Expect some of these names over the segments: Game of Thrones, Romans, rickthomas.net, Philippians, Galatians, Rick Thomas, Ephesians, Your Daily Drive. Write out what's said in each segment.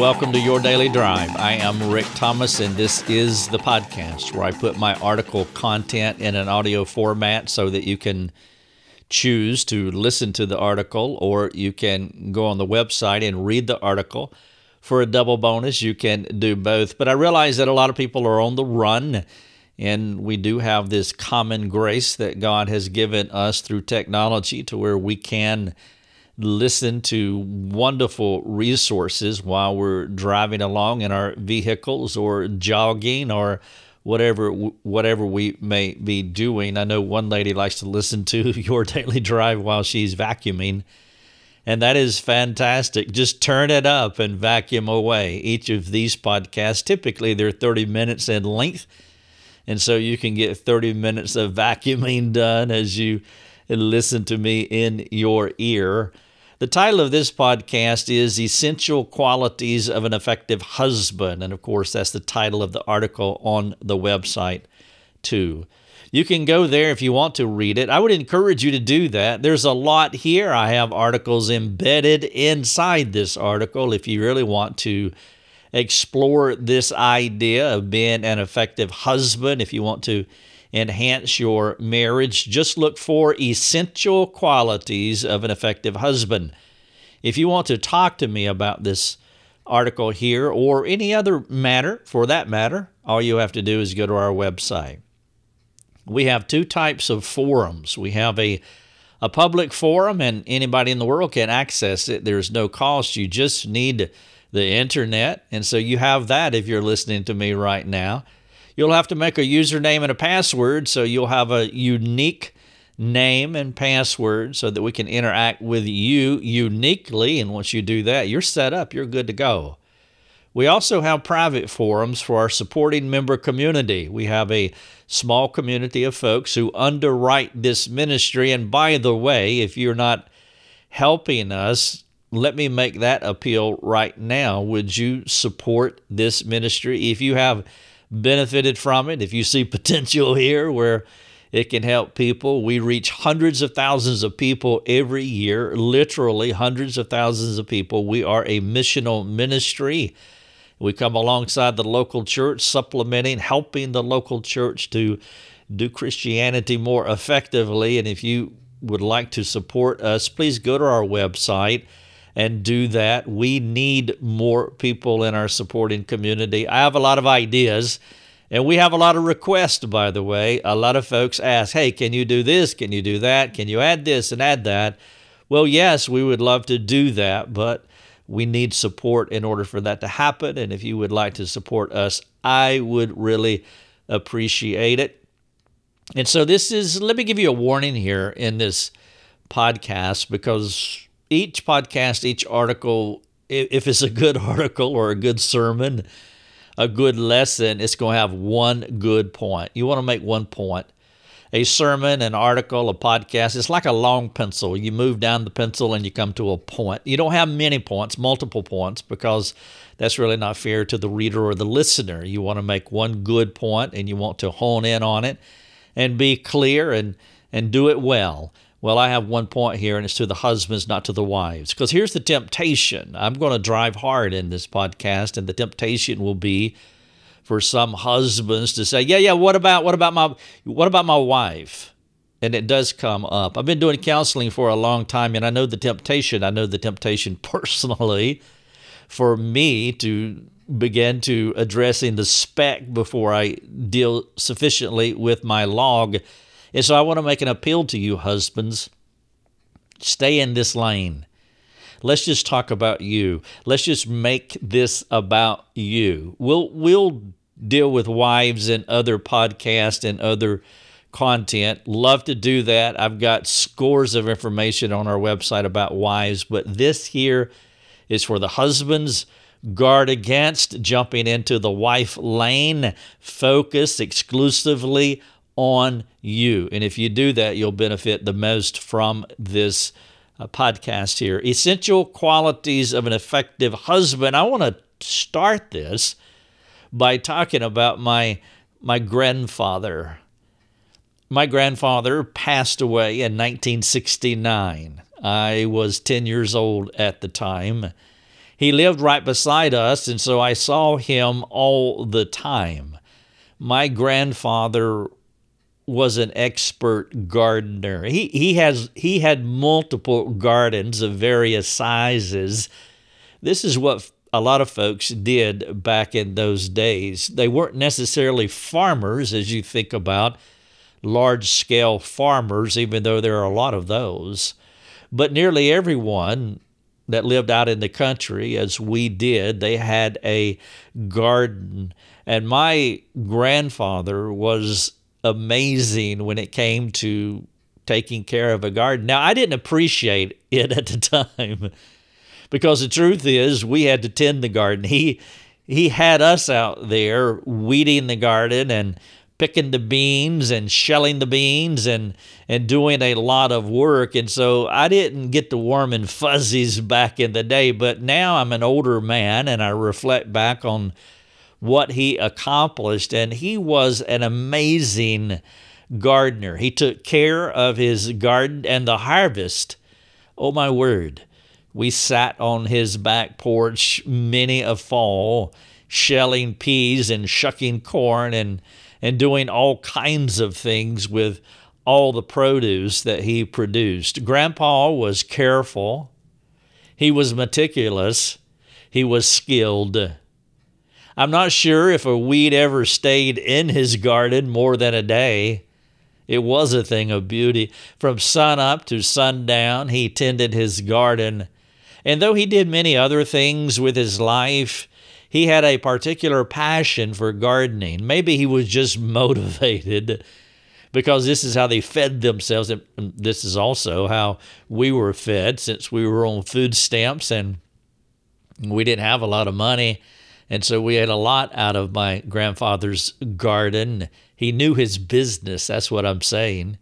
and welcome to Your Daily Drive. I am Rick Thomas, and this is the podcast where I put my article content in an audio format so that you can choose to listen to the article, or you can go on the website and read the article. For a double bonus, you can do both. But I realize that a lot of people are on the run, and we do have this common grace that God has given us through technology to where we can listen to wonderful resources while we're driving along in our vehicles or jogging or whatever we may be doing. I know one lady likes to listen to Your Daily Drive while she's vacuuming, and that is fantastic. Just turn it up and vacuum away. Each of these podcasts, typically they're 30 minutes in length, and so you can get 30 minutes of vacuuming done as you listen to me in your ear. The title of this podcast is Essential Qualities of an Effective Husband. And of course, that's the title of the article on the website too. You can go there if you want to read it. I would encourage you to do that. There's a lot here. I have articles embedded inside this article if you really want to explore this idea of being an effective husband, if you want to enhance your marriage. Just look for essential qualities of an effective husband. If you want to talk to me about this article here or any other matter, for that matter, all you have to do is go to our website. We have two types of forums. We have a public forum, and anybody in the world can access it. There's no cost. You just need the internet, and so you have that if you're listening to me right now. You'll have to make a username and a password, so you'll have a unique name and password so that we can interact with you uniquely, and once you do that, you're set up, you're good to go. We also have private forums for our supporting member community. We have a small community of folks who underwrite this ministry, and by the way, if you're not helping us, let me make that appeal right now. Would you support this ministry? If you have benefited from it, if you see potential here where it can help people. We reach hundreds of thousands of people every year, literally hundreds of thousands of people. We are a missional ministry. We come alongside the local church, supplementing, helping the local church to do Christianity more effectively. And if you would like to support us, please go to our website and do that. We need more people in our supporting community. I have a lot of ideas, and we have a lot of requests, by the way. A lot of folks ask, hey, can you do this? Can you do that? Can you add this and add that? Well, yes, we would love to do that, but we need support in order for that to happen. And if you would like to support us, I would really appreciate it. And so let me give you a warning here in this podcast, because each podcast, each article, if it's a good article or a good sermon, a good lesson, it's going to have one good point. You want to make one point. A sermon, an article, a podcast, it's like a long pencil. You move down the pencil and you come to a point. You don't have many points, multiple points, because that's really not fair to the reader or the listener. You want to make one good point, and you want to hone in on it and be clear and do it well. Well, I have one point here, and it's to the husbands, not to the wives. Because here's the temptation. I'm going to drive hard in this podcast, and the temptation will be for some husbands to say, yeah, what about my wife? And it does come up. I've been doing counseling for a long time, and I know the temptation. I know the temptation personally for me to begin to addressing the speck before I deal sufficiently with my log. And so I want to make an appeal to you, husbands. Stay in this lane. Let's just talk about you. Let's just make this about you. We'll deal with wives in other podcasts and other content. Love to do that. I've got scores of information on our website about wives, but this here is for the husbands. Guard against jumping into the wife lane. Focus exclusively on you. And if you do that, you'll benefit the most from this podcast here. Essential qualities of an effective husband. I want to start this by talking about my grandfather. My grandfather passed away in 1969. I was 10 years old at the time. He lived right beside us, and so I saw him all the time. My grandfather was an expert gardener. He had multiple gardens of various sizes. This is what a lot of folks did back in those days. They weren't necessarily farmers, as you think about large-scale farmers, even though there are a lot of those. But nearly everyone that lived out in the country, as we did, they had a garden. And my grandfather was amazing when it came to taking care of a garden. Now, I didn't appreciate it at the time because the truth is we had to tend the garden. He had us out there weeding the garden and picking the beans and shelling the beans and doing a lot of work. And so I didn't get the warm and fuzzies back in the day, but now I'm an older man and I reflect back on what he accomplished. And he was an amazing gardener. He took care of his garden and the harvest. Oh my word. We sat on his back porch many a fall, shelling peas and shucking corn and doing all kinds of things with all the produce that he produced. Grandpa was careful. He was meticulous. He was skilled. I'm not sure if a weed ever stayed in his garden more than a day. It was a thing of beauty. From sun up to sundown, he tended his garden. And though he did many other things with his life, he had a particular passion for gardening. Maybe he was just motivated because this is how they fed themselves. And this is also how we were fed since we were on food stamps and we didn't have a lot of money. And so we had a lot out of my grandfather's garden. He knew his business. That's what I'm saying.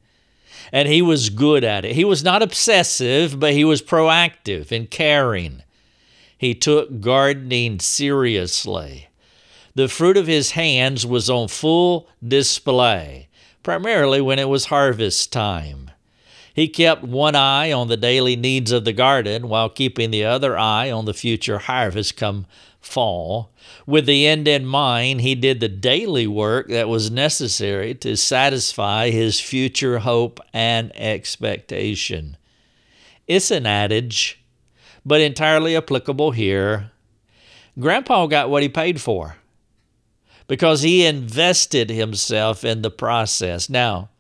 And he was good at it. He was not obsessive, but he was proactive and caring. He took gardening seriously. The fruit of his hands was on full display, primarily when it was harvest time. He kept one eye on the daily needs of the garden while keeping the other eye on the future harvest come fall. With the end in mind, he did the daily work that was necessary to satisfy his future hope and expectation. It's an adage, but entirely applicable here. Grandpa got what he paid for because he invested himself in the process. Now,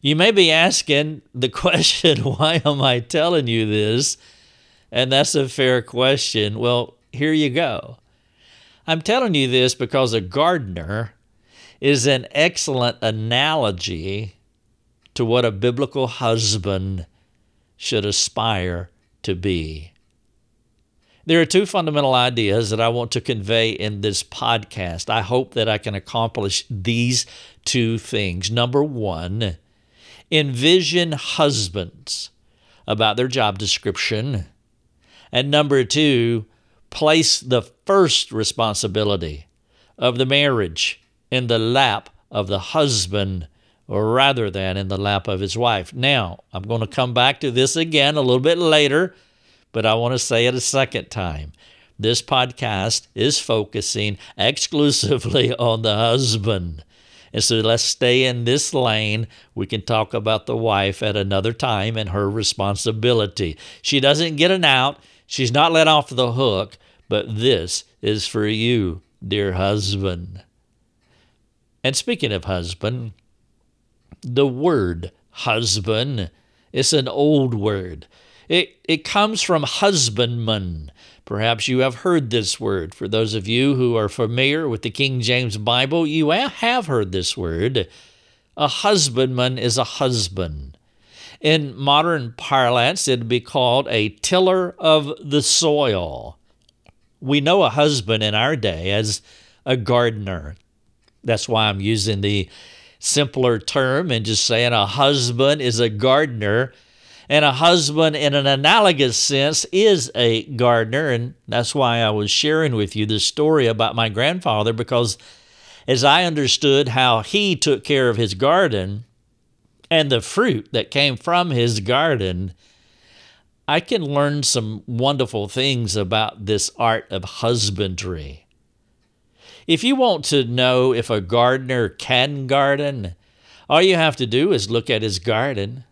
you may be asking the question, why am I telling you this? And that's a fair question. Well, here you go. I'm telling you this because a gardener is an excellent analogy to what a biblical husband should aspire to be. There are two fundamental ideas that I want to convey in this podcast. I hope that I can accomplish these two things. Number one, envision husbands about their job description. And number two, place the first responsibility of the marriage in the lap of the husband rather than in the lap of his wife. Now, I'm going to come back to this again a little bit later, but I want to say it a second time. This podcast is focusing exclusively on the husband. And so let's stay in this lane. We can talk about the wife at another time and her responsibility. She doesn't get an out. She's not let off the hook, but this is for you, dear husband. And speaking of husband, the word husband is an old word. It comes from husbandman. Perhaps you have heard this word. For those of you who are familiar with the King James Bible, you have heard this word. A husbandman is a husband. In modern parlance, it'd be called a tiller of the soil. We know a husband in our day as a gardener. That's why I'm using the simpler term and just saying a husband is a gardener. And a husband, in an analogous sense, is a gardener. And that's why I was sharing with you this story about my grandfather, because as I understood how he took care of his garden and the fruit that came from his garden, I can learn some wonderful things about this art of husbandry. If you want to know if a gardener can garden, all you have to do is look at his garden,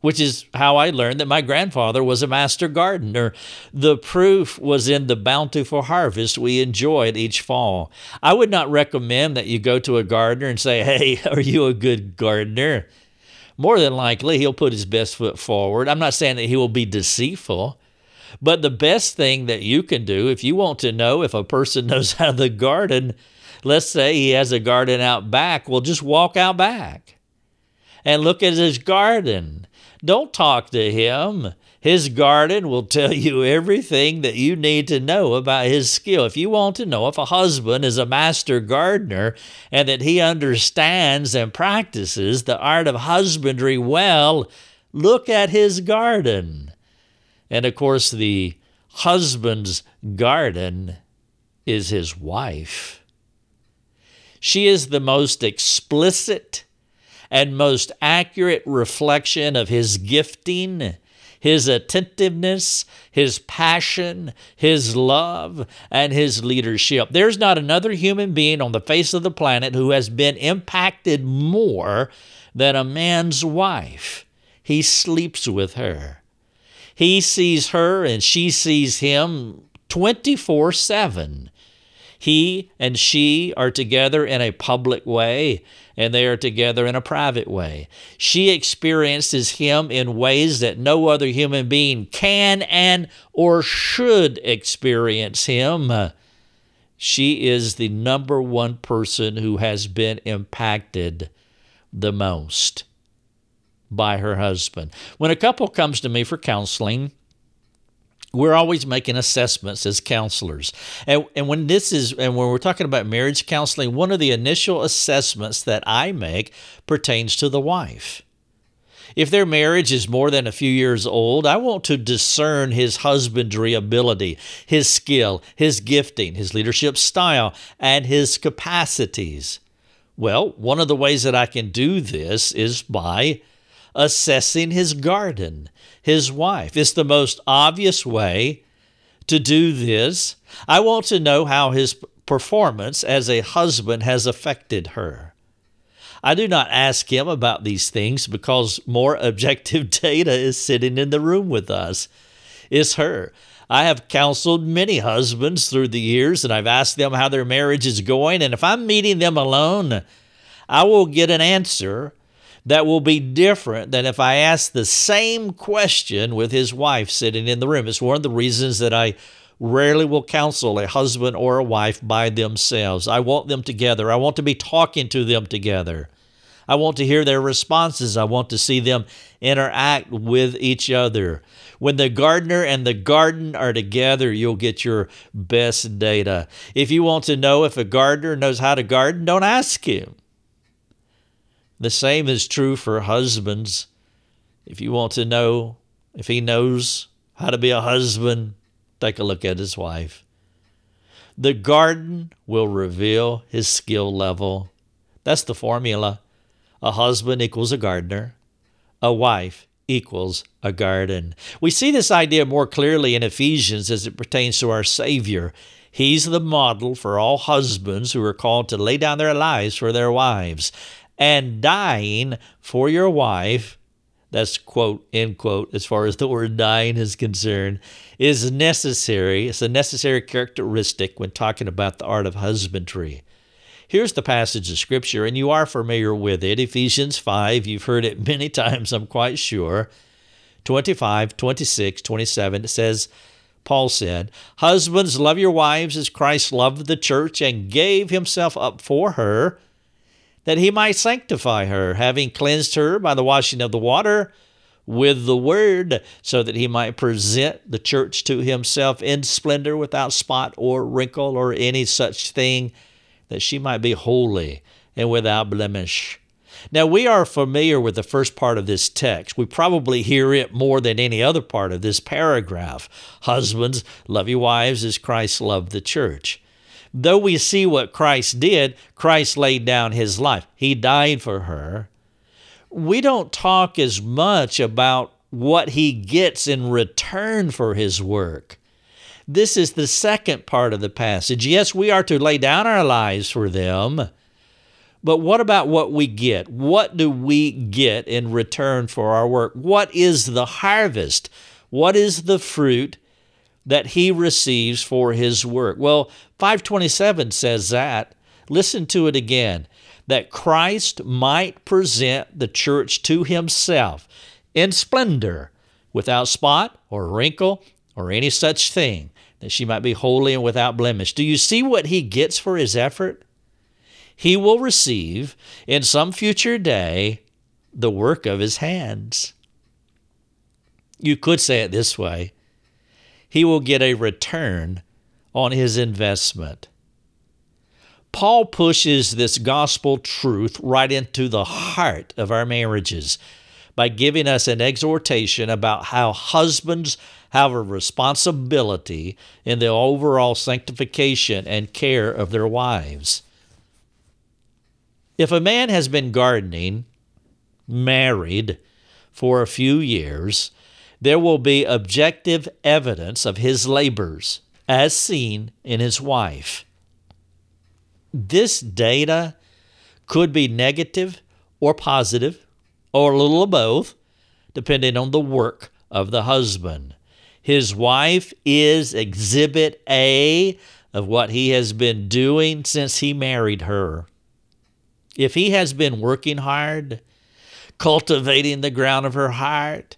which is how I learned that my grandfather was a master gardener. The proof was in the bountiful harvest we enjoyed each fall. I would not recommend that you go to a gardener and say, "Hey, are you a good gardener?" More than likely, he'll put his best foot forward. I'm not saying that he will be deceitful, but the best thing that you can do if you want to know if a person knows how to garden, let's say he has a garden out back, well, just walk out back and look at his garden. Don't talk to him. His garden will tell you everything that you need to know about his skill. If you want to know if a husband is a master gardener and that he understands and practices the art of husbandry well, look at his garden. And of course, the husband's garden is his wife. She is the most explicit and most accurate reflection of his gifting, his attentiveness, his passion, his love, and his leadership. There's not another human being on the face of the planet who has been impacted more than a man's wife. He sleeps with her. He sees her and she sees him 24/7. He and she are together in a public way, and they are together in a private way. She experiences him in ways that no other human being can and or should experience him. She is the number one person who has been impacted the most by her husband. When a couple comes to me for counseling, we're always making assessments as counselors. And when we're talking about marriage counseling, one of the initial assessments that I make pertains to the wife. If their marriage is more than a few years old, I want to discern his husbandry ability, his skill, his gifting, his leadership style, and his capacities. Well, one of the ways that I can do this is by assessing his garden, his wife. It's the most obvious way to do this. I want to know how his performance as a husband has affected her. I do not ask him about these things because more objective data is sitting in the room with us. It's her. I have counseled many husbands through the years, and I've asked them how their marriage is going. And if I'm meeting them alone, I will get an answer that will be different than if I ask the same question with his wife sitting in the room. It's one of the reasons that I rarely will counsel a husband or a wife by themselves. I want them together. I want to be talking to them together. I want to hear their responses. I want to see them interact with each other. When the gardener and the garden are together, you'll get your best data. If you want to know if a gardener knows how to garden, don't ask him. The same is true for husbands. If you want to know if he knows how to be a husband, take a look at his wife. The garden will reveal his skill level. That's the formula. A husband equals a gardener. A wife equals a garden. We see this idea more clearly in Ephesians as it pertains to our Savior. He's the model for all husbands who are called to lay down their lives for their wives. And dying for your wife, that's quote, end quote, as far as the word dying is concerned, is necessary. It's a necessary characteristic when talking about the art of husbandry. Here's the passage of Scripture, and you are familiar with it. Ephesians 5, you've heard it many times, I'm quite sure. 25, 26, 27, it says, Paul said, "Husbands, love your wives as Christ loved the church and gave himself up for her, that he might sanctify her, having cleansed her by the washing of the water with the word, so that he might present the church to himself in splendor, without spot or wrinkle or any such thing, that she might be holy and without blemish." Now, we are familiar with the first part of this text. We probably hear it more than any other part of this paragraph. Husbands, love your wives as Christ loved the church. Though we see what Christ did, Christ laid down his life. He died for her. We don't talk as much about what he gets in return for his work. This is the second part of the passage. Yes, we are to lay down our lives for them, but what about what we get? What do we get in return for our work? What is the harvest? What is the fruit that he receives for his work? Well, 5:27 says that. Listen to it again. That Christ might present the church to himself in splendor, without spot or wrinkle or any such thing, that she might be holy and without blemish. Do you see what he gets for his effort? He will receive in some future day the work of his hands. You could say it this way. He will get a return on his investment. Paul pushes this gospel truth right into the heart of our marriages by giving us an exhortation about how husbands have a responsibility in the overall sanctification and care of their wives. If a man has been gardening, married, for a few years, there will be objective evidence of his labors, as seen in his wife. This data could be negative or positive, or a little of both, depending on the work of the husband. His wife is exhibit A of what he has been doing since he married her. If he has been working hard, cultivating the ground of her heart,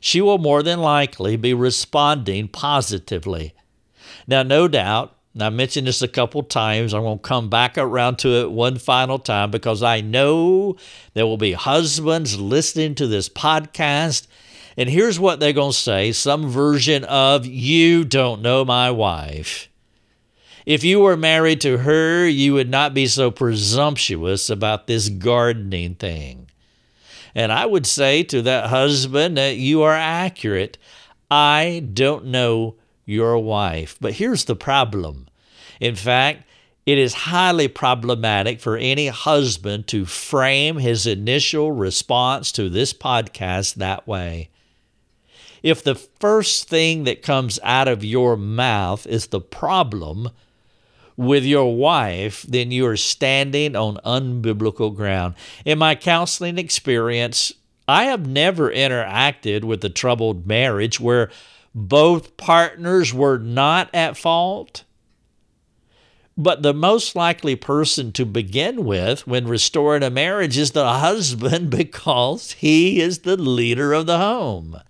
she will more than likely be responding positively. Now, no doubt, and I mentioned this a couple times, I'm going to come back around to it one final time because I know there will be husbands listening to this podcast, and here's what they're going to say, some version of, "You don't know my wife. If you were married to her, you would not be so presumptuous about this gardening thing." And I would say to that husband that you are accurate. I don't know your wife. But here's the problem. In fact, it is highly problematic for any husband to frame his initial response to this podcast that way. If the first thing that comes out of your mouth is the problem with your wife, then you are standing on unbiblical ground. In my counseling experience, I have never interacted with a troubled marriage where both partners were not at fault. But the most likely person to begin with when restoring a marriage is the husband because he is the leader of the home.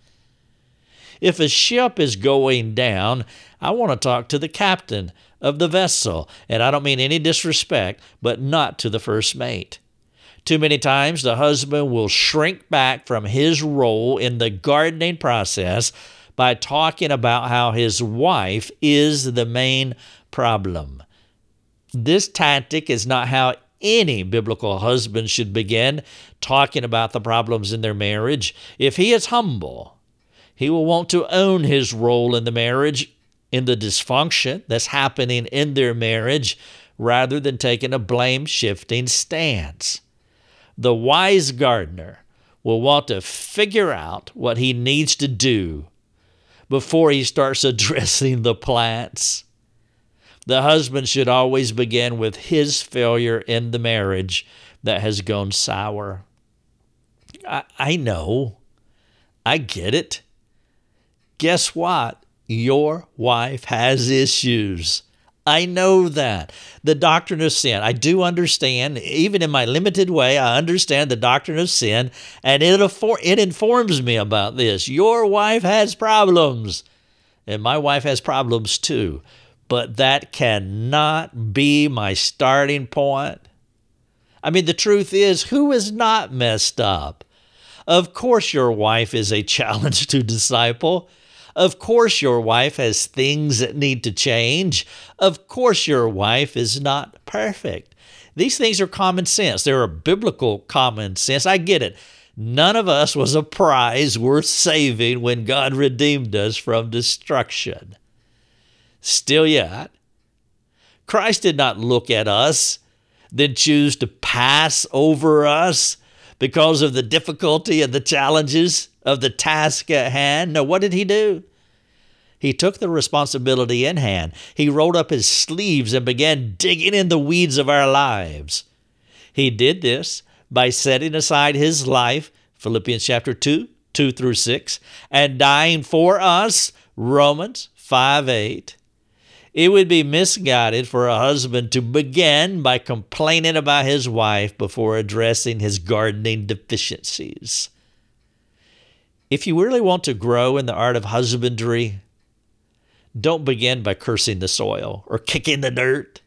If a ship is going down, I want to talk to the captain of the vessel, and I don't mean any disrespect, but not to the first mate. Too many times the husband will shrink back from his role in the gardening process by talking about how his wife is the main problem. This tactic is not how any biblical husband should begin talking about the problems in their marriage. If he is humble, he will want to own his role in the marriage, in the dysfunction that's happening in their marriage, rather than taking a blame-shifting stance. The wise gardener will want to figure out what he needs to do before he starts addressing the plants. The husband should always begin with his failure in the marriage that has gone sour. I know. I get it. Guess what? Your wife has issues. I know that. The doctrine of sin. I do understand, even in my limited way, I understand the doctrine of sin, and it informs me about this. Your wife has problems, and my wife has problems too. But that cannot be my starting point. I mean, the truth is, who is not messed up? Of course your wife is a challenge to disciple. Of course your wife has things that need to change. Of course your wife is not perfect. These things are common sense. They are biblical common sense. I get it. None of us was a prize worth saving when God redeemed us from destruction. Still yet, Christ did not look at us, then choose to pass over us because of the difficulty and the challenges of the task at hand. No, what did he do? He took the responsibility in hand. He rolled up his sleeves and began digging in the weeds of our lives. He did this by setting aside his life, Philippians chapter 2, 2 through 6, and dying for us, Romans 5, 8. It would be misguided for a husband to begin by complaining about his wife before addressing his gardening deficiencies. If you really want to grow in the art of husbandry, don't begin by cursing the soil or kicking the dirt.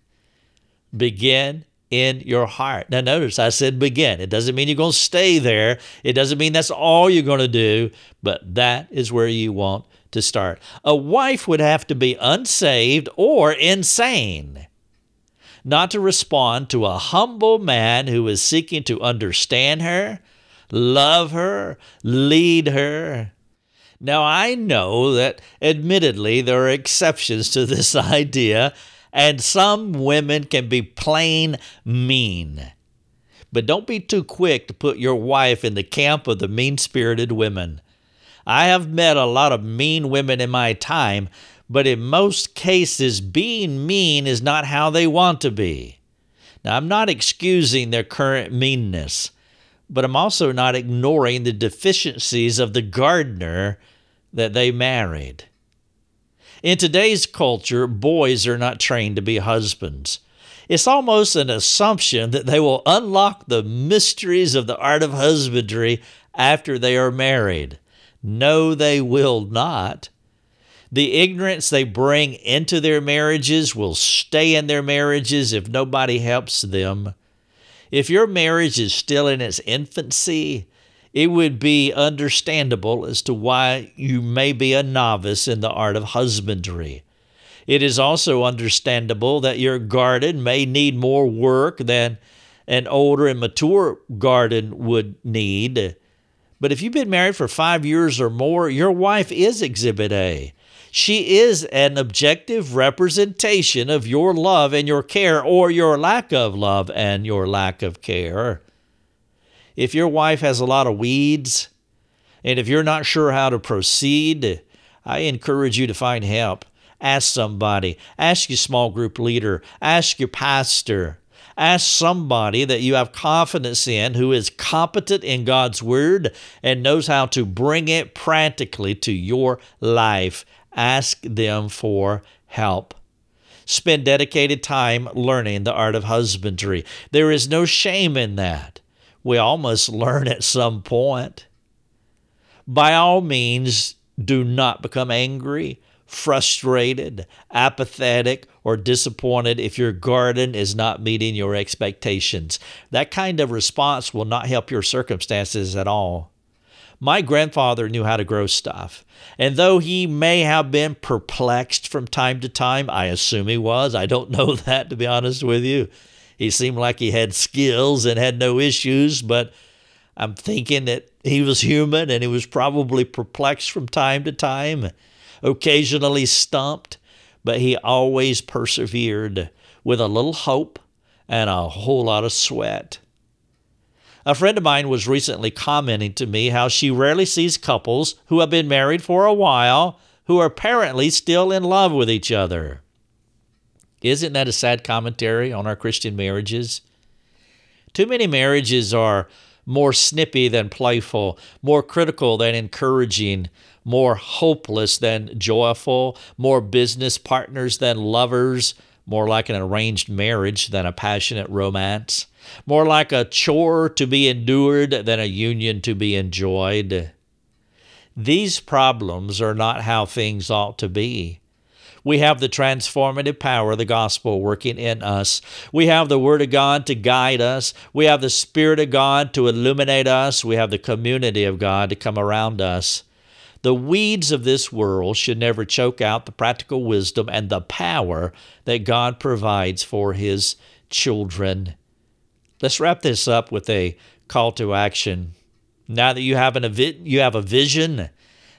Begin in your heart. Now notice I said begin. It doesn't mean you're going to stay there. It doesn't mean that's all you're going to do, but that is where you want to start. A wife would have to be unsaved or insane not to respond to a humble man who is seeking to understand her, love her, lead her. Now, I know that, admittedly, there are exceptions to this idea, and some women can be plain mean. But don't be too quick to put your wife in the camp of the mean-spirited women. I have met a lot of mean women in my time, but in most cases, being mean is not how they want to be. Now, I'm not excusing their current meanness, but I'm also not ignoring the deficiencies of the gardener that they married. In today's culture, boys are not trained to be husbands. It's almost an assumption that they will unlock the mysteries of the art of husbandry after they are married. No, they will not. The ignorance they bring into their marriages will stay in their marriages if nobody helps them. If your marriage is still in its infancy, it would be understandable as to why you may be a novice in the art of husbandry. It is also understandable that your garden may need more work than an older and mature garden would need. But if you've been married for 5 years or more, your wife is Exhibit A. She is an objective representation of your love and your care, or your lack of love and your lack of care. If your wife has a lot of weeds, and if you're not sure how to proceed, I encourage you to find help. Ask somebody. Ask your small group leader. Ask your pastor. Ask somebody that you have confidence in who is competent in God's Word and knows how to bring it practically to your life. Ask them for help. Spend dedicated time learning the art of husbandry. There is no shame in that. We all must learn at some point. By all means, do not become angry, frustrated, apathetic, or disappointed if your garden is not meeting your expectations. That kind of response will not help your circumstances at all. My grandfather knew how to grow stuff, and though he may have been perplexed from time to time, I assume he was. I don't know that, to be honest with you. He seemed like he had skills and had no issues, but I'm thinking that he was human and he was probably perplexed from time to time, occasionally stumped, but he always persevered with a little hope and a whole lot of sweat. A friend of mine was recently commenting to me how she rarely sees couples who have been married for a while who are apparently still in love with each other. Isn't that a sad commentary on our Christian marriages? Too many marriages are more snippy than playful, more critical than encouraging, more hopeless than joyful, more business partners than lovers, more like an arranged marriage than a passionate romance, more like a chore to be endured than a union to be enjoyed. These problems are not how things ought to be. We have the transformative power of the gospel working in us. We have the Word of God to guide us. We have the Spirit of God to illuminate us. We have the community of God to come around us. The weeds of this world should never choke out the practical wisdom and the power that God provides for His children. Let's wrap this up with a call to action. Now that you have a vision,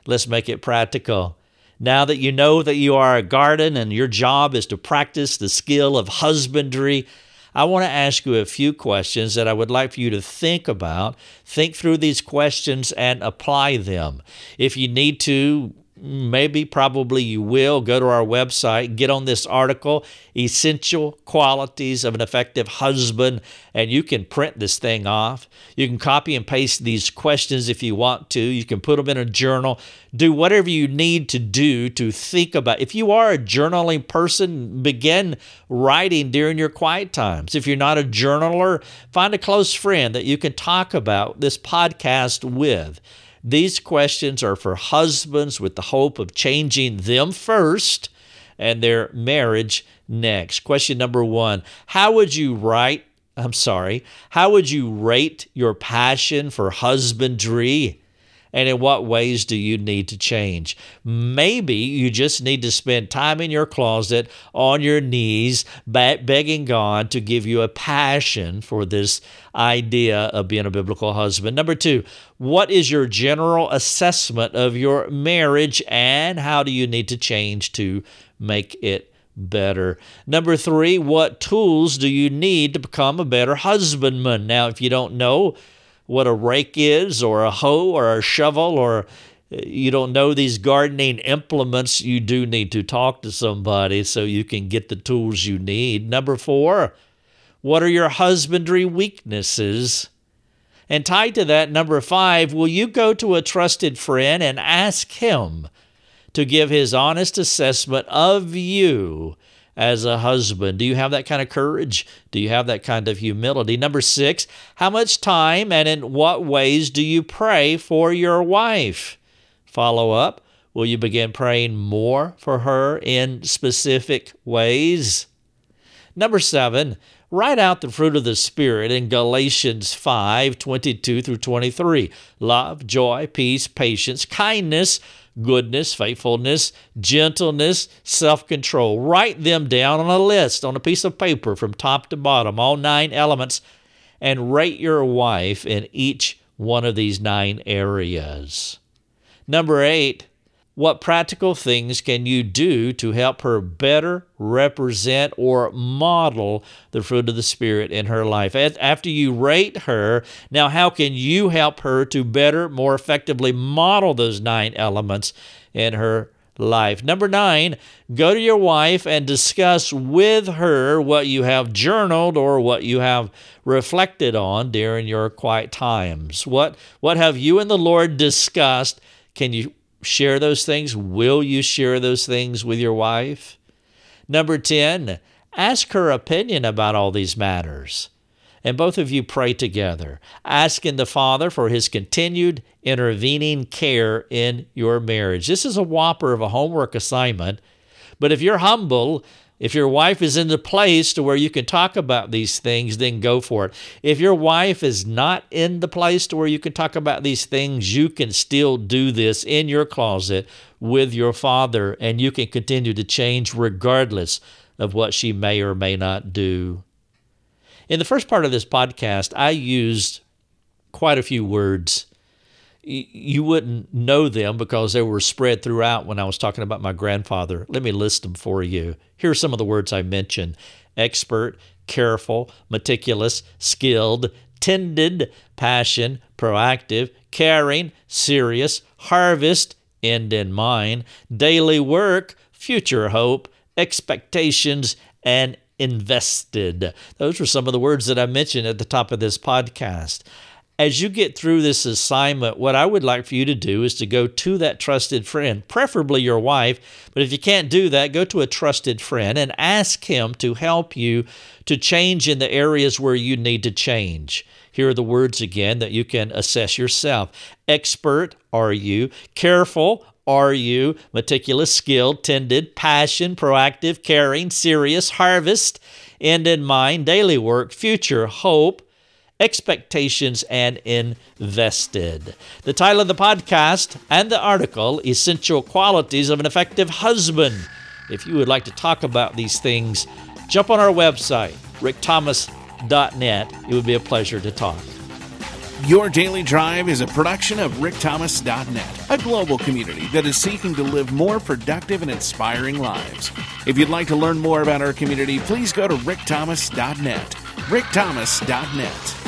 let's make it practical. Now that you know that you are a garden and your job is to practice the skill of husbandry, I want to ask you a few questions that I would like for you to think about. Think through these questions and apply them. If you need to, maybe, probably you will, go to our website, get on this article, Essential Qualities of an Effective Husband, and you can print this thing off. You can copy and paste these questions if you want to. You can put them in a journal. Do whatever you need to do to think about. If you are a journaling person, begin writing during your quiet times. If you're not a journaler, find a close friend that you can talk about this podcast with. These questions are for husbands with the hope of changing them first and their marriage next. Question number one, how would you rate your passion for husbandry, and in what ways do you need to change? Maybe you just need to spend time in your closet on your knees begging God to give you a passion for this idea of being a biblical husband. Number two, what is your general assessment of your marriage, and how do you need to change to make it better? Number three, what tools do you need to become a better husbandman? Now, if you don't know what a rake is, or a hoe, or a shovel, or you don't know these gardening implements, you do need to talk to somebody so you can get the tools you need. Number four, what are your husbandry weaknesses? And tied to that, number five, will you go to a trusted friend and ask him to give his honest assessment of you as a husband? Do you have that kind of courage? Do you have that kind of humility? Number six, how much time and in what ways do you pray for your wife? Follow up, will you begin praying more for her in specific ways? Number seven, write out the fruit of the Spirit in Galatians 5:22 through 23. Love, joy, peace, patience, kindness, goodness, faithfulness, gentleness, self-control. Write them down on a list, on a piece of paper from top to bottom, all 9 elements, and rate your wife in each one of these 9 areas. Number 8, what practical things can you do to help her better represent or model the fruit of the Spirit in her life? After you rate her, now how can you help her to better, more effectively model those 9 elements in her life? Number 9, go to your wife and discuss with her what you have journaled or what you have reflected on during your quiet times. What have you and the Lord discussed? Can you share those things? Will you share those things with your wife? Number 10, ask her opinion about all these matters. And both of you pray together, asking the Father for His continued intervening care in your marriage. This is a whopper of a homework assignment, but if you're humble, if your wife is in the place to where you can talk about these things, then go for it. If your wife is not in the place to where you can talk about these things, you can still do this in your closet with your Father, and you can continue to change regardless of what she may or may not do. In the first part of this podcast, I used quite a few words. You wouldn't know them because they were spread throughout when I was talking about my grandfather. Let me list them for you. Here are some of the words I mentioned: expert, careful, meticulous, skilled, tended, passion, proactive, caring, serious, harvest, end in mind, daily work, future hope, expectations, and invested. Those were some of the words that I mentioned at the top of this podcast. As you get through this assignment, what I would like for you to do is to go to that trusted friend, preferably your wife, but if you can't do that, go to a trusted friend and ask him to help you to change in the areas where you need to change. Here are the words again that you can assess yourself. Expert, are you? Careful, are you? Meticulous, skilled, tended, passion, proactive, caring, serious, harvest, end in mind, daily work, future, hope, expectations, and invested. The title of the podcast and the article, Essential Qualities of an Effective Husband. If you would like to talk about these things, jump on our website, rickthomas.net. It would be a pleasure to talk. Your Daily Drive is a production of rickthomas.net, a global community that is seeking to live more productive and inspiring lives. If you'd like to learn more about our community, please go to rickthomas.net. rickthomas.net.